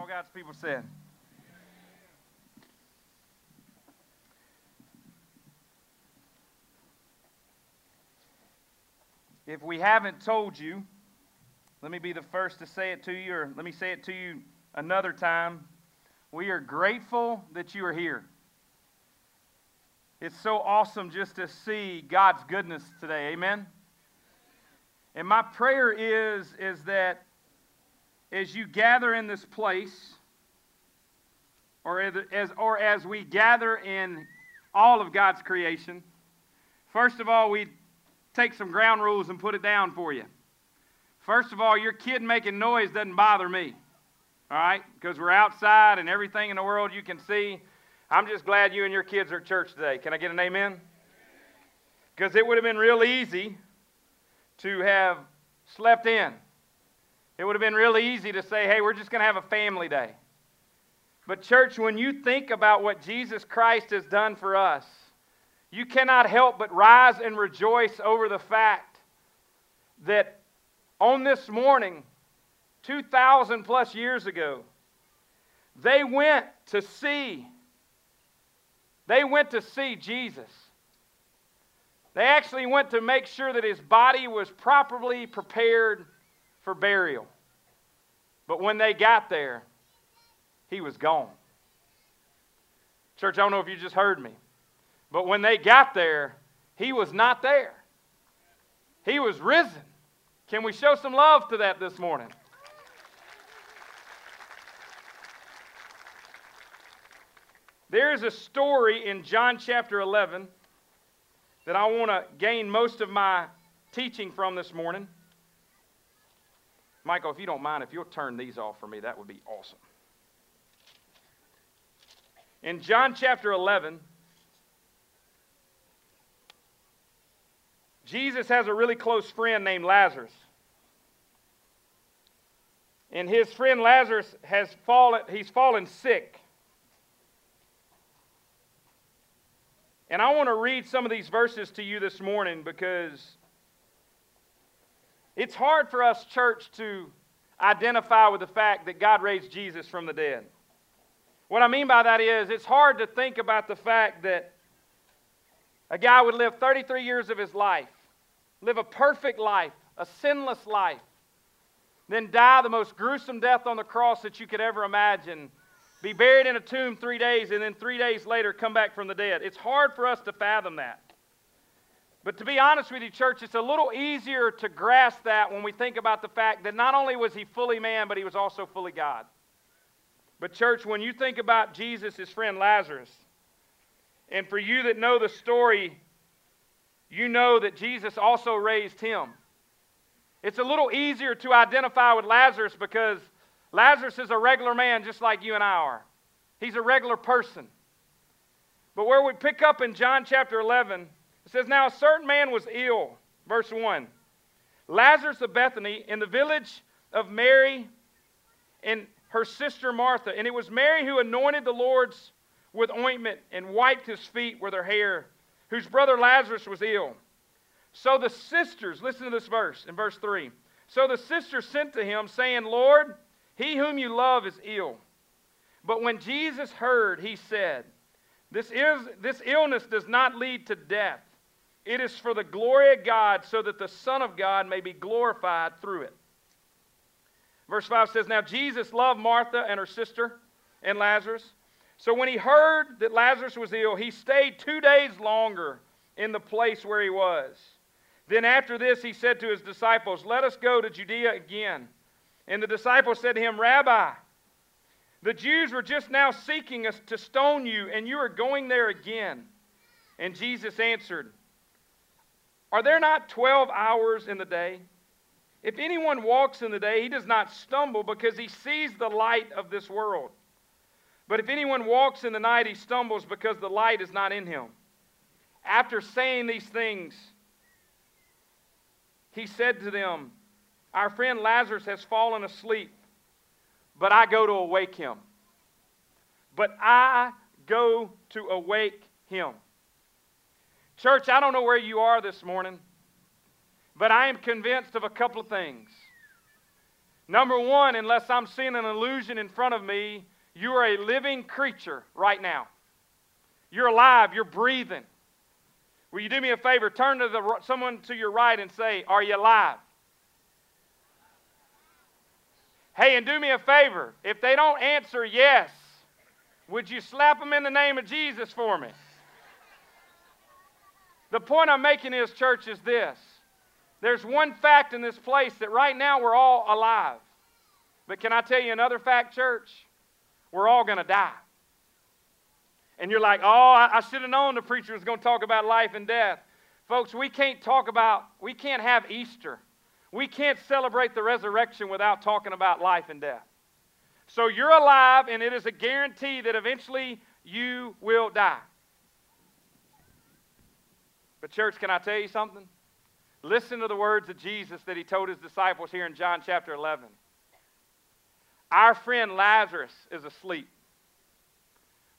all God's people said. If we haven't told you, let me be the first to say it to you, or let me say it to you another time. We are grateful that you are here. It's so awesome just to see God's goodness today. Amen? And my prayer is that as you gather in this place, or as we gather in all of God's creation, first of all, we take some ground rules and put it down for you. First of all, your kid making noise doesn't bother me, all right? Because we're outside and everything in the world you can see. I'm just glad you and your kids are at church today. Can I get an amen? Because it would have been real easy to have slept in. It would have been real easy to say, hey, we're just going to have a family day. But church, when you think about what Jesus Christ has done for us, you cannot help but rise and rejoice over the fact that on this morning, 2,000 plus years ago, they went to see Jesus. They actually went to make sure that his body was properly prepared for burial. But when they got there, he was gone. Church, I don't know if you just heard me, but when they got there, he was not there. He was risen. Can we show some love to that this morning? There is a story in John chapter 11 that I want to gain most of my teaching from this morning. Michael, if you don't mind, if you'll turn these off for me, that would be awesome. In John chapter 11, Jesus has a really close friend named Lazarus. And his friend Lazarus he's fallen sick. And I want to read some of these verses to you this morning because it's hard for us, church, to identify with the fact that God raised Jesus from the dead. What I mean by that is it's hard to think about the fact that a guy would live 33 years of his life, live a perfect life, a sinless life, then die the most gruesome death on the cross that you could ever imagine, be buried in a tomb 3 days, and then 3 days later come back from the dead. It's hard for us to fathom that. But to be honest with you, church, it's a little easier to grasp that when we think about the fact that not only was he fully man, but he was also fully God. But church, when you think about Jesus, his friend Lazarus, and for you that know the story, you know that Jesus also raised him. It's a little easier to identify with Lazarus because Lazarus is a regular man just like you and I are. He's a regular person. But where we pick up in John chapter 11, it says, now a certain man was ill, verse 1. Lazarus of Bethany in the village of Mary and her sister Martha. And it was Mary who anointed the Lord's with ointment and wiped his feet with her hair, whose brother Lazarus was ill. So the sisters, listen to this verse in verse 3. So the sisters sent to him saying, Lord, he whom you love is ill. But when Jesus heard, he said, this illness does not lead to death. It is for the glory of God, so that the Son of God may be glorified through it. Verse 5 says, now Jesus loved Martha and her sister and Lazarus. So when he heard that Lazarus was ill, he stayed 2 days longer in the place where he was. Then after this, he said to his disciples, let us go to Judea again. And the disciples said to him, Rabbi, the Jews were just now seeking us to stone you, and you are going there again. And Jesus answered, are there not 12 hours in the day? If anyone walks in the day, he does not stumble because he sees the light of this world. But if anyone walks in the night, he stumbles because the light is not in him. After saying these things, he said to them, our friend Lazarus has fallen asleep, but I go to awake him. But I go to awake him. Church, I don't know where you are this morning, but I am convinced of a couple of things. Number one, unless I'm seeing an illusion in front of me, you are a living creature right now. You're alive. You're breathing. Will you do me a favor? Turn to someone to your right and say, "Are you alive?" Hey, and do me a favor. If they don't answer yes, would you slap them in the name of Jesus for me? The point I'm making is, church, is this. There's one fact in this place that right now we're all alive. But can I tell you another fact, church? We're all going to die. And you're like, "Oh, I should have known the preacher was going to talk about life and death." Folks, we can't have Easter. We can't celebrate the resurrection without talking about life and death. So you're alive, and it is a guarantee that eventually you will die. But church, can I tell you something? Listen to the words of Jesus that he told his disciples here in John chapter 11. "Our friend Lazarus is asleep,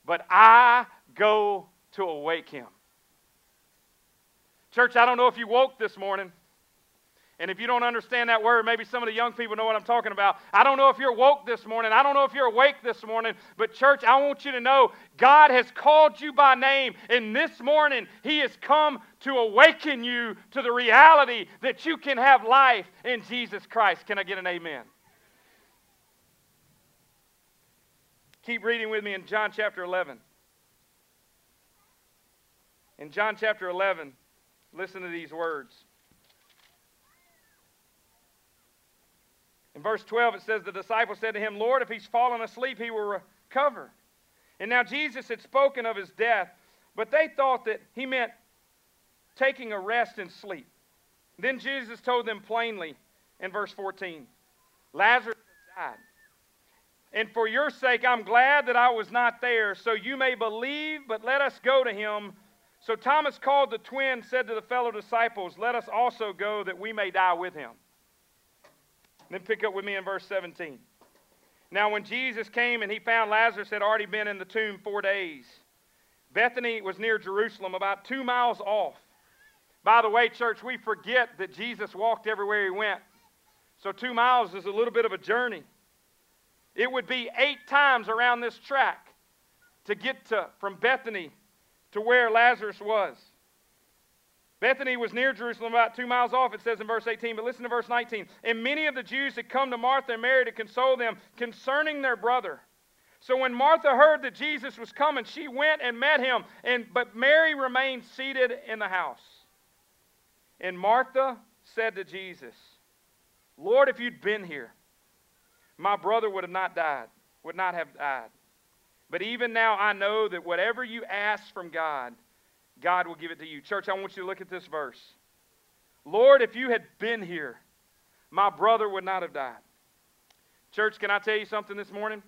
but I go to awake him." Church, I don't know if you woke this morning. And if you don't understand that word, maybe some of the young people know what I'm talking about. I don't know if you're woke this morning. I don't know if you're awake this morning. But church, I want you to know God has called you by name. And this morning, He has come to awaken you to the reality that you can have life in Jesus Christ. Can I get an amen? Keep reading with me in John chapter 11. In John chapter 11, listen to these words. In verse 12, it says, "The disciples said to him, 'Lord, if he's fallen asleep, he will recover.' And now Jesus had spoken of his death, but they thought that he meant taking a rest and sleep. Then Jesus told them plainly in verse 14, 'Lazarus died. And for your sake, I'm glad that I was not there, so you may believe, but let us go to him.' So Thomas, called the twin, said to the fellow disciples, 'Let us also go that we may die with him.'" Then pick up with me in verse 17. "Now when Jesus came and he found Lazarus had already been in the tomb 4 days. Bethany was near Jerusalem, about 2 miles off." By the way, church, we forget that Jesus walked everywhere he went. So 2 miles is a little bit of a journey. It would be 8 times around this track to get from Bethany to where Lazarus was. Bethany was near Jerusalem, about 2 miles off, it says in verse 18. But listen to verse 19. "And many of the Jews had come to Martha and Mary to console them concerning their brother. So when Martha heard that Jesus was coming, she went and met him. But Mary remained seated in the house. And Martha said to Jesus, 'Lord, if you'd been here, my brother would not have died. But even now I know that whatever you ask from God, God will give it to you.'" Church, I want you to look at this verse. "Lord, if you had been here, my brother would not have died." Church, can I tell you something this morning?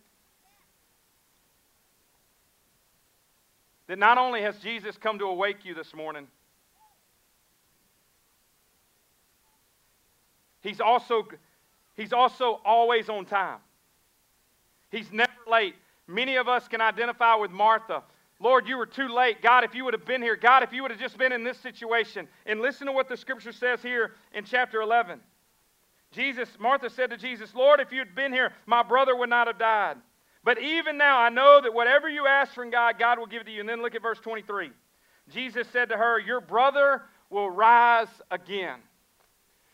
That not only has Jesus come to awake you this morning, He's also always on time. He's never late. Many of us can identify with Martha. "Lord, you were too late. God, if you would have been here. God, if you would have just been in this situation." And listen to what the scripture says here in chapter 11. Martha said to Jesus, "Lord, if you had been here, my brother would not have died. But even now I know that whatever you ask from God, God will give it to you." And then look at verse 23. Jesus said to her, "Your brother will rise again."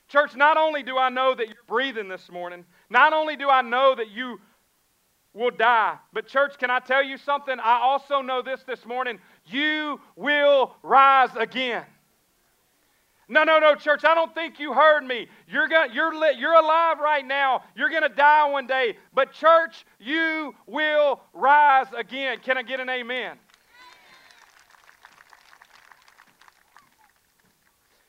Church, not only do I know that you're breathing this morning, not only do I know that you will die. But church, can I tell you something? I also know this morning. You will rise again. No, church, I don't think you heard me. You're alive right now. You're going to die one day. But church, you will rise again. Can I get an amen?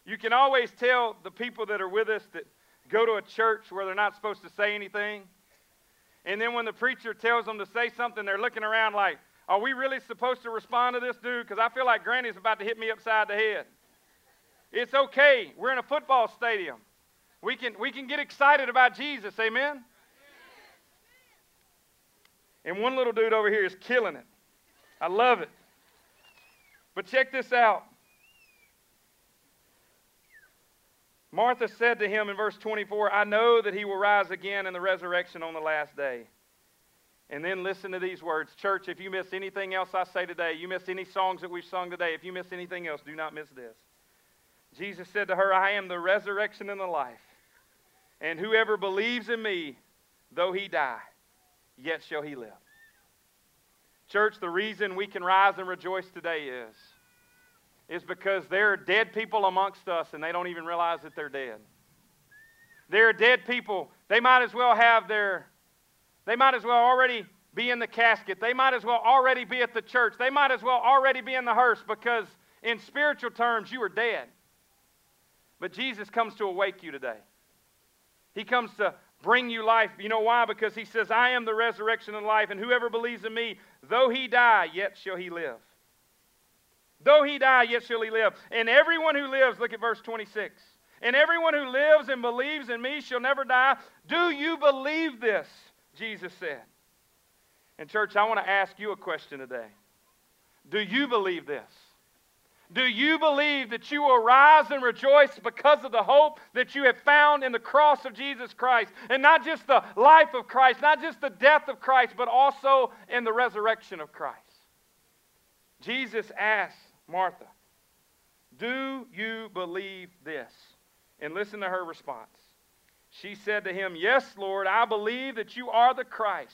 You can always tell the people that are with us that go to a church where they're not supposed to say anything. And then when the preacher tells them to say something, they're looking around like, "Are we really supposed to respond to this dude? Because I feel like Granny's about to hit me upside the head." It's okay. We're in a football stadium. We can get excited about Jesus. Amen? And one little dude over here is killing it. I love it. But check this out. Martha said to him in verse 24, I know that he will rise again in the resurrection on the last day. And then listen to these words. Church, if you miss anything else I say today, you miss any songs that we've sung today, if you miss anything else, do not miss this. Jesus said to her, I am the resurrection and the life. And whoever believes in me, though he die, yet shall he live. Church, the reason we can rise and rejoice today is because there are dead people amongst us and they don't even realize that they're dead. There are dead people. They might as well have they might as well already be in the casket. They might as well already be at the church. They might as well already be in the hearse, because in spiritual terms you are dead. But Jesus comes to awake you today. He comes to bring you life. You know why? Because he says, I am the resurrection and life, and whoever believes in me, though he die, yet shall he live. Though he die, yet shall he live. And everyone who lives, look at verse 26. And everyone who lives and believes in me shall never die. Do you believe this? Jesus said. And church, I want to ask you a question today. Do you believe this? Do you believe that you will rise and rejoice because of the hope that you have found in the cross of Jesus Christ? And not just the life of Christ, not just the death of Christ, but also in the resurrection of Christ. Jesus asked Martha, do you believe this? And listen to her response. She said to him, yes, Lord, I believe that you are the Christ,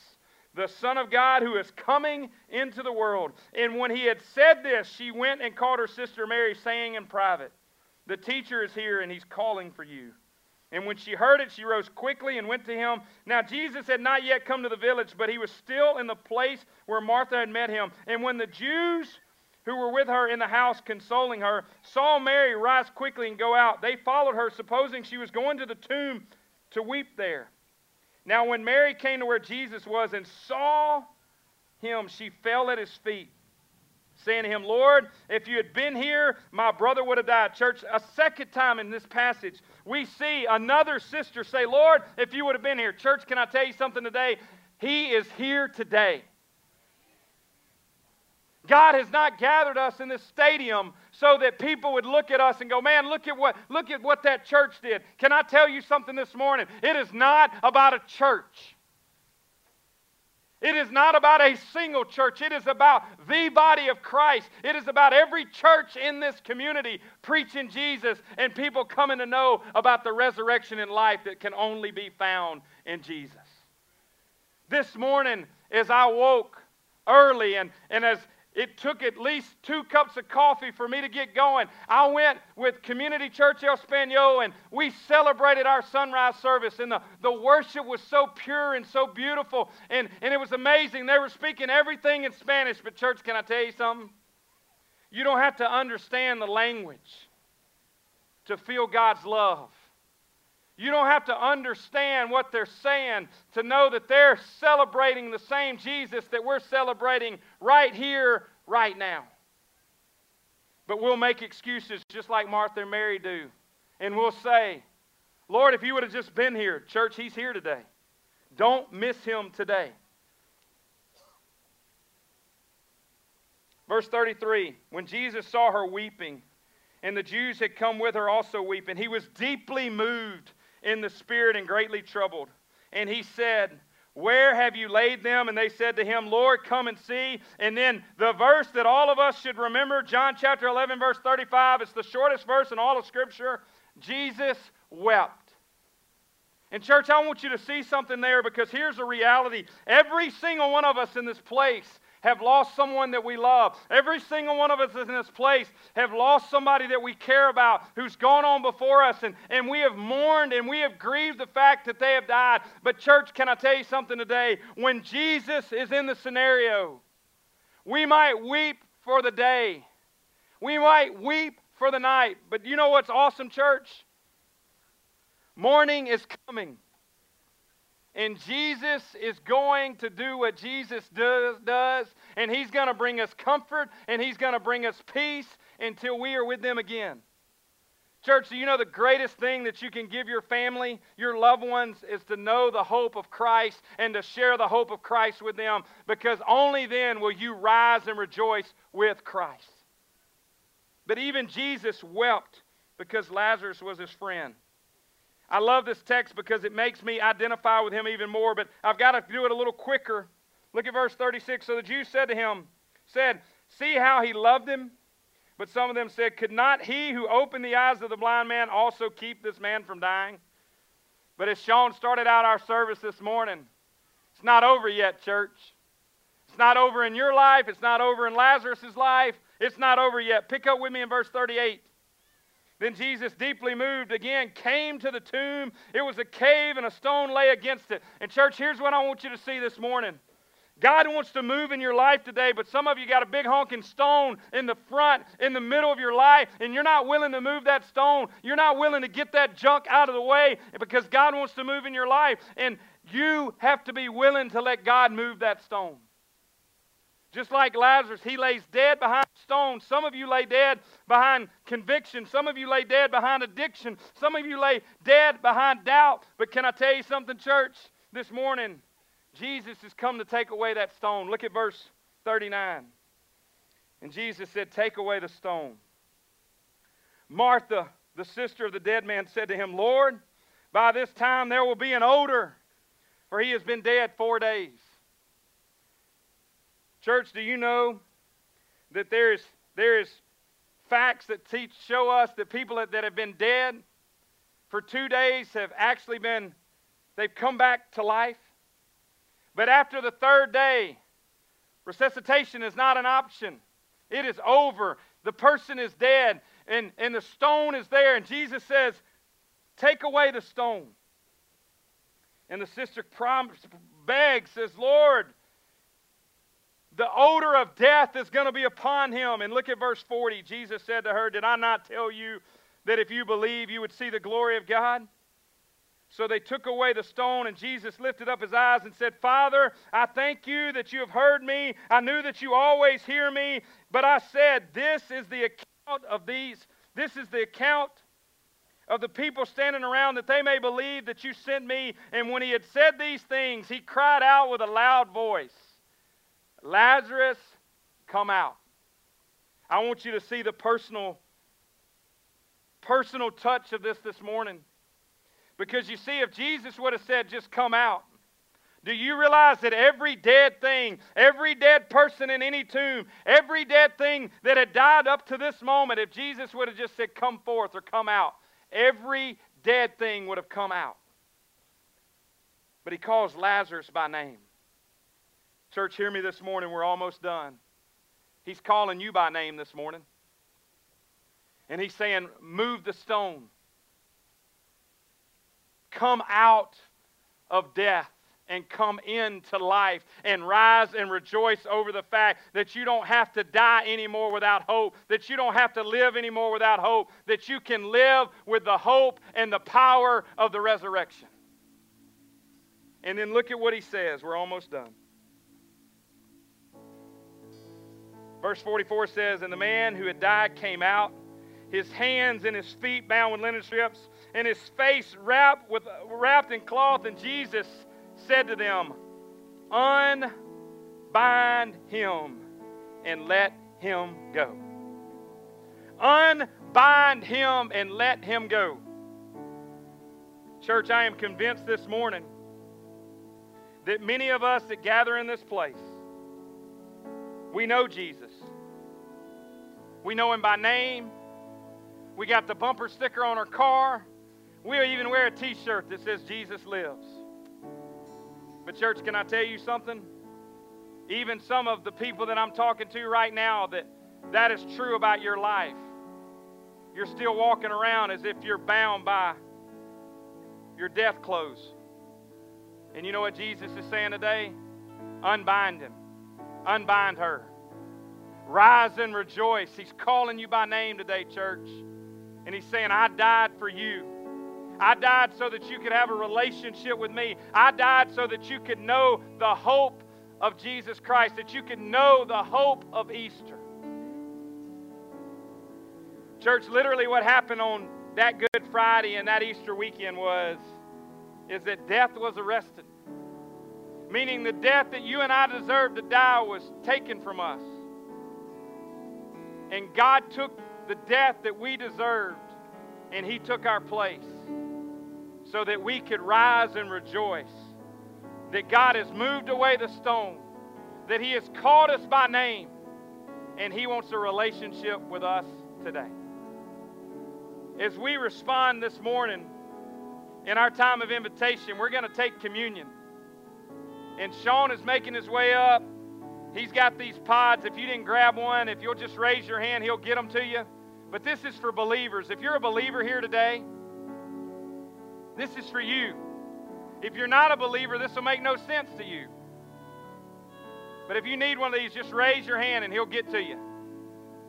the Son of God, who is coming into the world. And when he had said this, she went and called her sister Mary, saying in private, the teacher is here and he's calling for you. And when she heard it, she rose quickly and went to him. Now Jesus had not yet come to the village, but he was still in the place where Martha had met him. And when the Jews who were with her in the house consoling her saw Mary rise quickly and go out, they followed her, supposing she was going to the tomb to weep there. Now when Mary came to where Jesus was and saw him, she fell at his feet, saying to him, Lord, if you had been here, my brother would have died. Church, a second time in this passage, we see another sister say, Lord, if you would have been here. Church, can I tell you something today? He is here today. God has not gathered us in this stadium so that people would look at us and go, man, look at what that church did. Can I tell you something this morning? It is not about a church. It is not about a single church. It is about the body of Christ. It is about every church in this community preaching Jesus and people coming to know about the resurrection and life that can only be found in Jesus. This morning, as I woke early and as it took at least 2 cups of coffee for me to get going, I went with Community Church El Español and we celebrated our sunrise service, and the worship was so pure and so beautiful, and it was amazing. They were speaking everything in Spanish, but church, can I tell you something? You don't have to understand the language to feel God's love. You don't have to understand what they're saying to know that they're celebrating the same Jesus that we're celebrating right here, right now. But we'll make excuses just like Martha and Mary do. And we'll say, Lord, if you would have just been here. Church, he's here today. Don't miss him today. Verse 33, when Jesus saw her weeping, and the Jews had come with her also weeping, he was deeply moved in the spirit and greatly troubled. And he said, where have you laid them? And they said to him, Lord, come and see. And then the verse that all of us should remember, John chapter 11, verse 35, it's the shortest verse in all of Scripture. Jesus wept. And church, I want you to see something there, because here's the reality. Every single one of us in this place have lost someone that we love. Every single one of us in this place have lost somebody that we care about who's gone on before us, and we have mourned and we have grieved the fact that they have died. But church, can I tell you something today? When Jesus is in the scenario, we might weep for the day. We might weep for the night. But you know what's awesome, church? Morning is coming. And Jesus is going to do what Jesus does, and he's going to bring us comfort, and he's going to bring us peace until we are with them again. Church, do you know the greatest thing that you can give your family, your loved ones, is to know the hope of Christ and to share the hope of Christ with them? Because only then will you rise and rejoice with Christ. But even Jesus wept because Lazarus was his friend. I love this text because it makes me identify with him even more, but I've got to do it a little quicker. Look at verse 36. So the Jews said to him, see how he loved him? But some of them said, could not he who opened the eyes of the blind man also keep this man from dying? But as Sean started out our service this morning, it's not over yet, church. It's not over in your life. It's not over in Lazarus' life. It's not over yet. Pick up with me in verse 38. Then Jesus, deeply moved again, came to the tomb. It was a cave and a stone lay against it. And church, here's what I want you to see this morning. God wants to move in your life today, but some of you got a big honking stone in the front, in the middle of your life, and you're not willing to move that stone. You're not willing to get that junk out of the way because God wants to move in your life. And you have to be willing to let God move that stone. Just like Lazarus, he lays dead behind stone. Some of you lay dead behind conviction. Some of you lay dead behind addiction. Some of you lay dead behind doubt. But can I tell you something, church? This morning, Jesus has come to take away that stone. Look at verse 39. And Jesus said, take away the stone. Martha, the sister of the dead man, said to him, Lord, by this time there will be an odor, for he has been dead 4 days. Church, do you know that there is facts that show us that people that have been dead for 2 days have actually been, they've come back to life? But after the 3rd day, resuscitation is not an option. It is over. The person is dead, and the stone is there. And Jesus says, take away the stone. And the sister begs, says, Lord, the odor of death is going to be upon him. And look at verse 40. Jesus said to her, did I not tell you that if you believe, you would see the glory of God? So they took away the stone, and Jesus lifted up his eyes and said, Father, I thank you that you have heard me. I knew that you always hear me. But I said, this is the account of the people standing around, that they may believe that you sent me. And when he had said these things, he cried out with a loud voice, Lazarus, come out. I want you to see the personal touch of this morning. Because you see, if Jesus would have said, just come out, do you realize that every dead thing, every dead person in any tomb, every dead thing that had died up to this moment, if Jesus would have just said, come forth or come out, every dead thing would have come out. But he calls Lazarus by name. Church, hear me this morning. We're almost done. He's calling you by name this morning. And he's saying, move the stone. Come out of death and come into life, and rise and rejoice over the fact that you don't have to die anymore without hope, that you don't have to live anymore without hope, that you can live with the hope and the power of the resurrection. And then look at what he says. We're almost done. Verse 44 says, and the man who had died came out, his hands and his feet bound with linen strips, and his face wrapped in cloth. And Jesus said to them, unbind him and let him go. Unbind him and let him go. Church, I am convinced this morning that many of us that gather in this place, we know Jesus. We know him by name. We got the bumper sticker on our car. We even wear a t-shirt that says Jesus lives. But church, can I tell you something? Even some of the people that I'm talking to right now, that is true about your life. You're still walking around as if you're bound by your death clothes. And you know what Jesus is saying today? Unbind him. Unbind her. Rise and rejoice. He's calling you by name today, church. And he's saying, I died for you. I died so that you could have a relationship with me. I died so that you could know the hope of Jesus Christ, that you could know the hope of Easter. Church, literally what happened on that Good Friday and that Easter weekend is that death was arrested. Meaning the death that you and I deserved to die was taken from us. And God took the death that we deserved, and he took our place. so that we could rise and rejoice, that God has moved away the stone, that He has called us by name, and He wants a relationship with us today. As we respond this morning in our time of invitation, we're going to take communion. And Sean is making his way up. He's got these pods. If you didn't grab one, if you'll just raise your hand, he'll get them to you. But this is for believers. If you're a believer here today, this is for you. If you're not a believer, this will make no sense to you. But if you need one of these, just raise your hand and he'll get to you.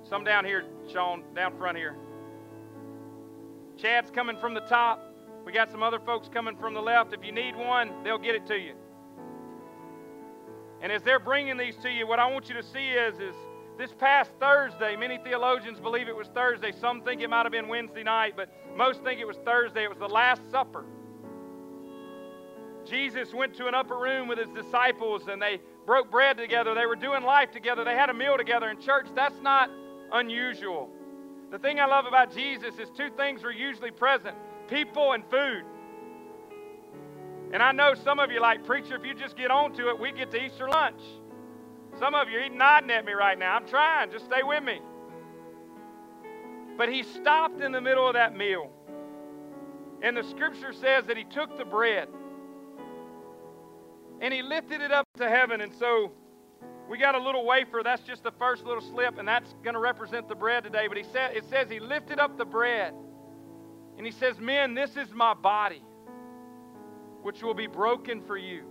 Some down here, Sean, down front here. Chad's coming from the top. We got some other folks coming from the left. If you need one, they'll get it to you. And as they're bringing these to you, what I want you to see is this past Thursday, many theologians believe it was Thursday. Some think it might have been Wednesday night, but most think it was Thursday. It was the Last Supper. Jesus went to an upper room with His disciples, and they broke bread together. They were doing life together. They had a meal together in church. That's not unusual. The thing I love about Jesus is two things were usually present: people and food. And I know some of you like, preacher, if you just get on to it, we get to Easter lunch. Some of you are nodding at me right now. I'm trying. Just stay with me. But He stopped in the middle of that meal. And the scripture says that He took the bread and He lifted it up to heaven. And so we got a little wafer. That's just the first little slip, and that's going to represent the bread today. But it says He lifted up the bread and He says, men, this is my body, which will be broken for you.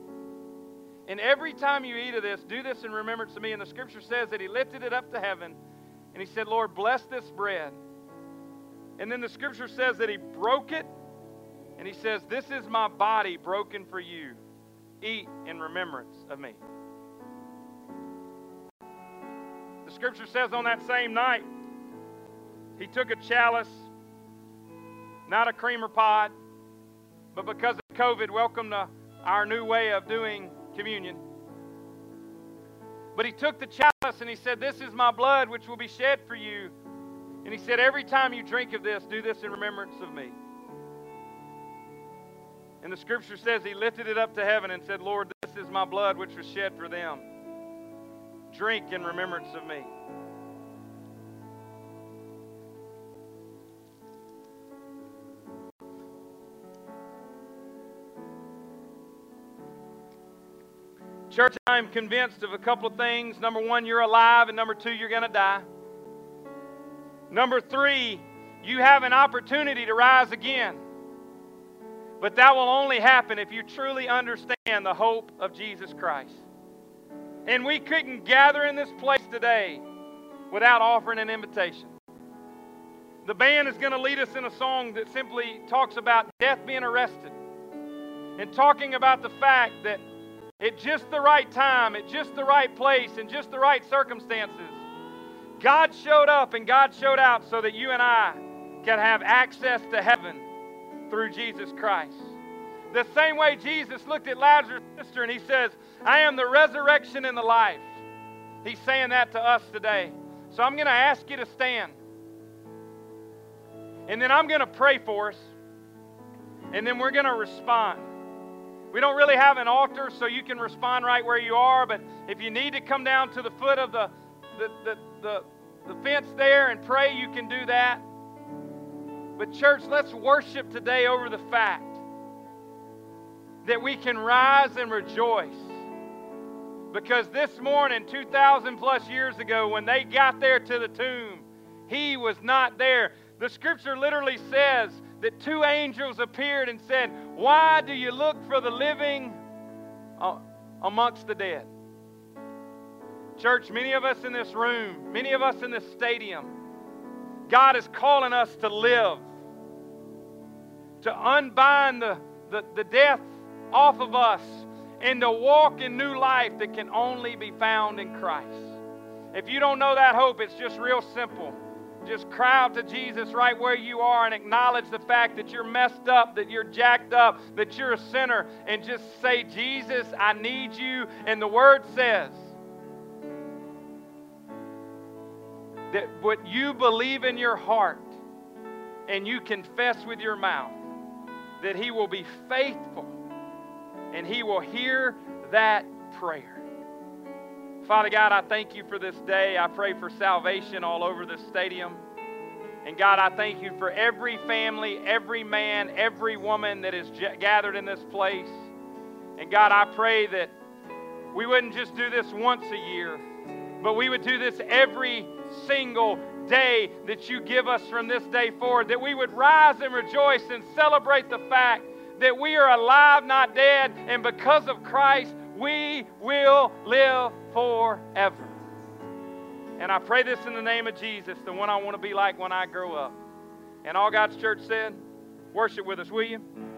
And every time you eat of this, do this in remembrance of me. And the scripture says that He lifted it up to heaven and He said, Lord, bless this bread. And then the scripture says that He broke it and He says, this is my body broken for you. Eat in remembrance of me. The scripture says on that same night, He took a chalice, not a creamer pod, but because of COVID, welcome to our new way of doing communion. But He took the chalice and He said, this is my blood, which will be shed for you. And He said, every time you drink of this, do this in remembrance of me. And the scripture says He lifted it up to heaven and said, Lord, this is my blood, which was shed for them. Drink in remembrance of me. Church, I am convinced of a couple of things. Number one, you're alive, and number two, you're going to die. Number three, you have an opportunity to rise again. But that will only happen if you truly understand the hope of Jesus Christ. And we couldn't gather in this place today without offering an invitation. The band is going to lead us in a song that simply talks about death being arrested and talking about the fact that at just the right time, at just the right place, in just the right circumstances, God showed up and God showed out so that you and I can have access to heaven through Jesus Christ. The same way Jesus looked at Lazarus' sister and He says, I am the resurrection and the life. He's saying that to us today. So I'm going to ask you to stand. And then I'm going to pray for us. And then we're going to respond. We don't really have an altar, so you can respond right where you are. But if you need to come down to the foot of the fence there and pray, you can do that. But church, let's worship today over the fact that we can rise and rejoice. Because this morning, 2,000 plus years ago, when they got there to the tomb, He was not there. The scripture literally says that two angels appeared and said, why do you look for the living amongst the dead? Church, many of us in this room, many of us in this stadium, God is calling us to live, to unbind the death off of us, and to walk in new life that can only be found in Christ. If you don't know that hope, it's just real simple. Just cry out to Jesus right where you are and acknowledge the fact that you're messed up, that you're jacked up, that you're a sinner, and just say, Jesus, I need you. And the Word says that what you believe in your heart and you confess with your mouth, that He will be faithful and He will hear that prayer. Father God, I thank you for this day. I pray for salvation all over this stadium. And God, I thank you for every family, every man, every woman that is gathered in this place. And God, I pray that we wouldn't just do this once a year, but we would do this every single day that you give us from this day forward, that we would rise and rejoice and celebrate the fact that we are alive, not dead, and because of Christ, we will live forever. And I pray this in the name of Jesus, the one I want to be like when I grow up. And all God's church said, worship with us, will you?